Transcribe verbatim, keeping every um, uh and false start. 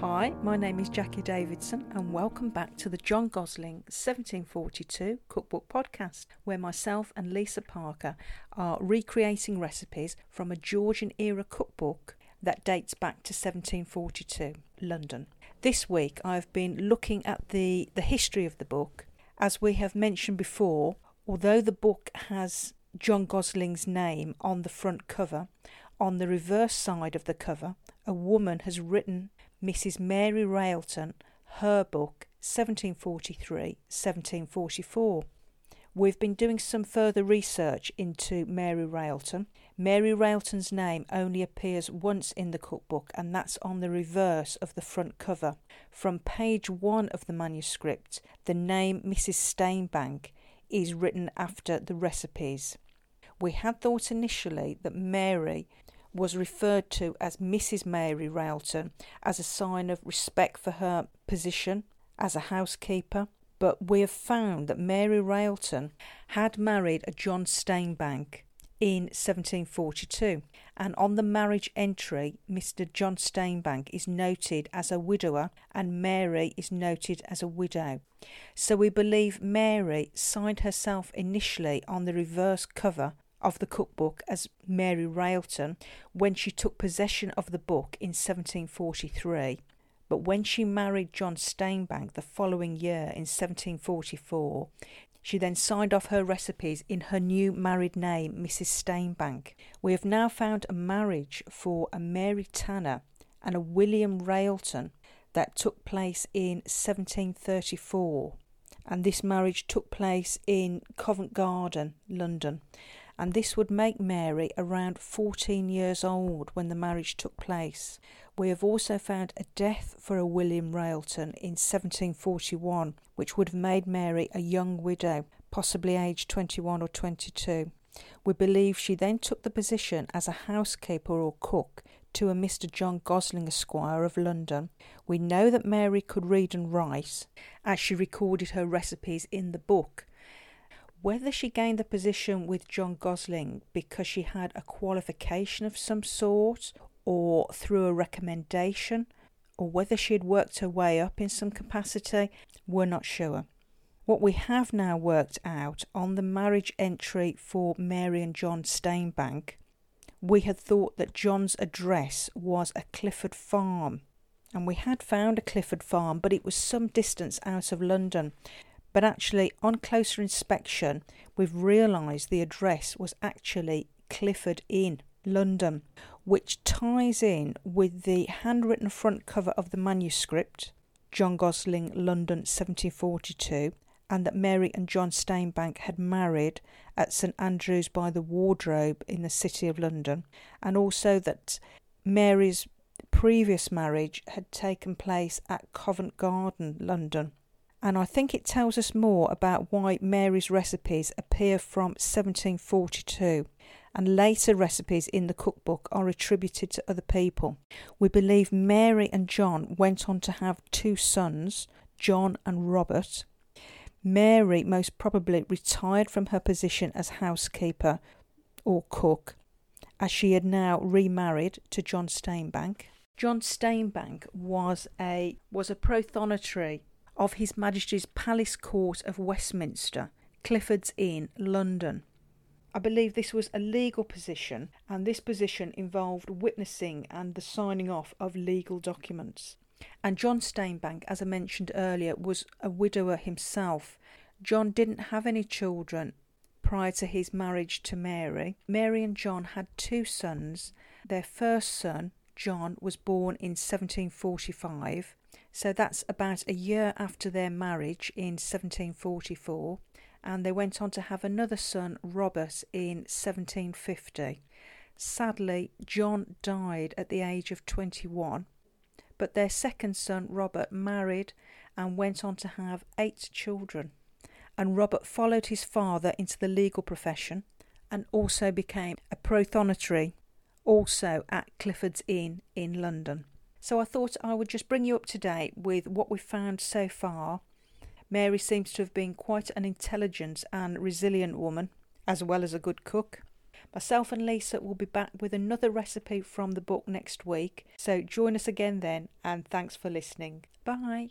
Hi, my name is Jackie Davidson and welcome back to the John Gosling seventeen forty-two Cookbook Podcast, where myself and Lisa Parker are recreating recipes from a Georgian-era cookbook that dates back to seventeen forty-two, London. This week I've been looking at the, the history of the book. As we have mentioned before, although the book has John Gosling's name on the front cover, on the reverse side of the cover, a woman has written Missus Mary Railton, her book, seventeen forty-three to seventeen forty-four. We've been doing some further research into Mary Railton. Mary Railton's name only appears once in the cookbook, and that's on the reverse of the front cover. From page one of the manuscript, the name Missus Stainbank is written after the recipes. We had thought initially that Mary was referred to as Missus Mary Railton as a sign of respect for her position as a housekeeper, but we have found that Mary Railton had married a John Stainbank in seventeen forty-two, and on the marriage entry Mister John Stainbank is noted as a widower and Mary is noted as a widow. So we believe Mary signed herself initially on the reverse cover of the cookbook as Mary Railton when she took possession of the book in seventeen forty-three, but when she married John Stainbank the following year in seventeen forty-four, she then signed off her recipes in her new married name, Missus Stainbank. We have now found a marriage for a Mary Tanner and a William Railton that took place in seventeen thirty-four, and this marriage took place in Covent Garden, London. And this would make Mary around fourteen years old when the marriage took place. We have also found a death for a William Railton in seventeen forty-one, which would have made Mary a young widow, possibly aged twenty-one or twenty-two. We believe she then took the position as a housekeeper or cook to a Mister John Gosling Esquire of London. We know that Mary could read and write, as she recorded her recipes in the book. Whether she gained the position with John Gosling because she had a qualification of some sort or through a recommendation, or whether she had worked her way up in some capacity, we're not sure. What we have now worked out on the marriage entry for Mary and John Stainbank, we had thought that John's address was a Clifford farm, and we had found a Clifford farm, but it was some distance out of London. But actually, on closer inspection, we've realised the address was actually Clifford's Inn, London, which ties in with the handwritten front cover of the manuscript, John Gosling, London, seventeen forty-two, and that Mary and John Stainbank had married at St Andrews by the Wardrobe in the City of London, and also that Mary's previous marriage had taken place at Covent Garden, London. And I think it tells us more about why Mary's recipes appear from seventeen forty-two, and later recipes in the cookbook are attributed to other people. We believe Mary and John went on to have two sons, John and Robert. Mary most probably retired from her position as housekeeper or cook, as she had now remarried to John Stainbank. John Stainbank was a was a prothonotary of His Majesty's Palace Court of Westminster, Clifford's Inn, London. I believe this was a legal position, and this position involved witnessing and the signing off of legal documents. And John Stainbank, as I mentioned earlier, was a widower himself. John didn't have any children prior to his marriage to Mary. Mary and John had two sons. Their first son, John, was born in seventeen forty-five, so that's about a year after their marriage in seventeen forty-four, and they went on to have another son, Robert, in seventeen fifty. Sadly, John died at the age of twenty-one, but their second son, Robert, married and went on to have eight children. And Robert followed his father into the legal profession and also became a prothonotary, also at Clifford's Inn in London. So I thought I would just bring you up to date with what we've found so far. Mary seems to have been quite an intelligent and resilient woman, as well as a good cook. Myself and Lisa will be back with another recipe from the book next week, so join us again then, and thanks for listening. Bye.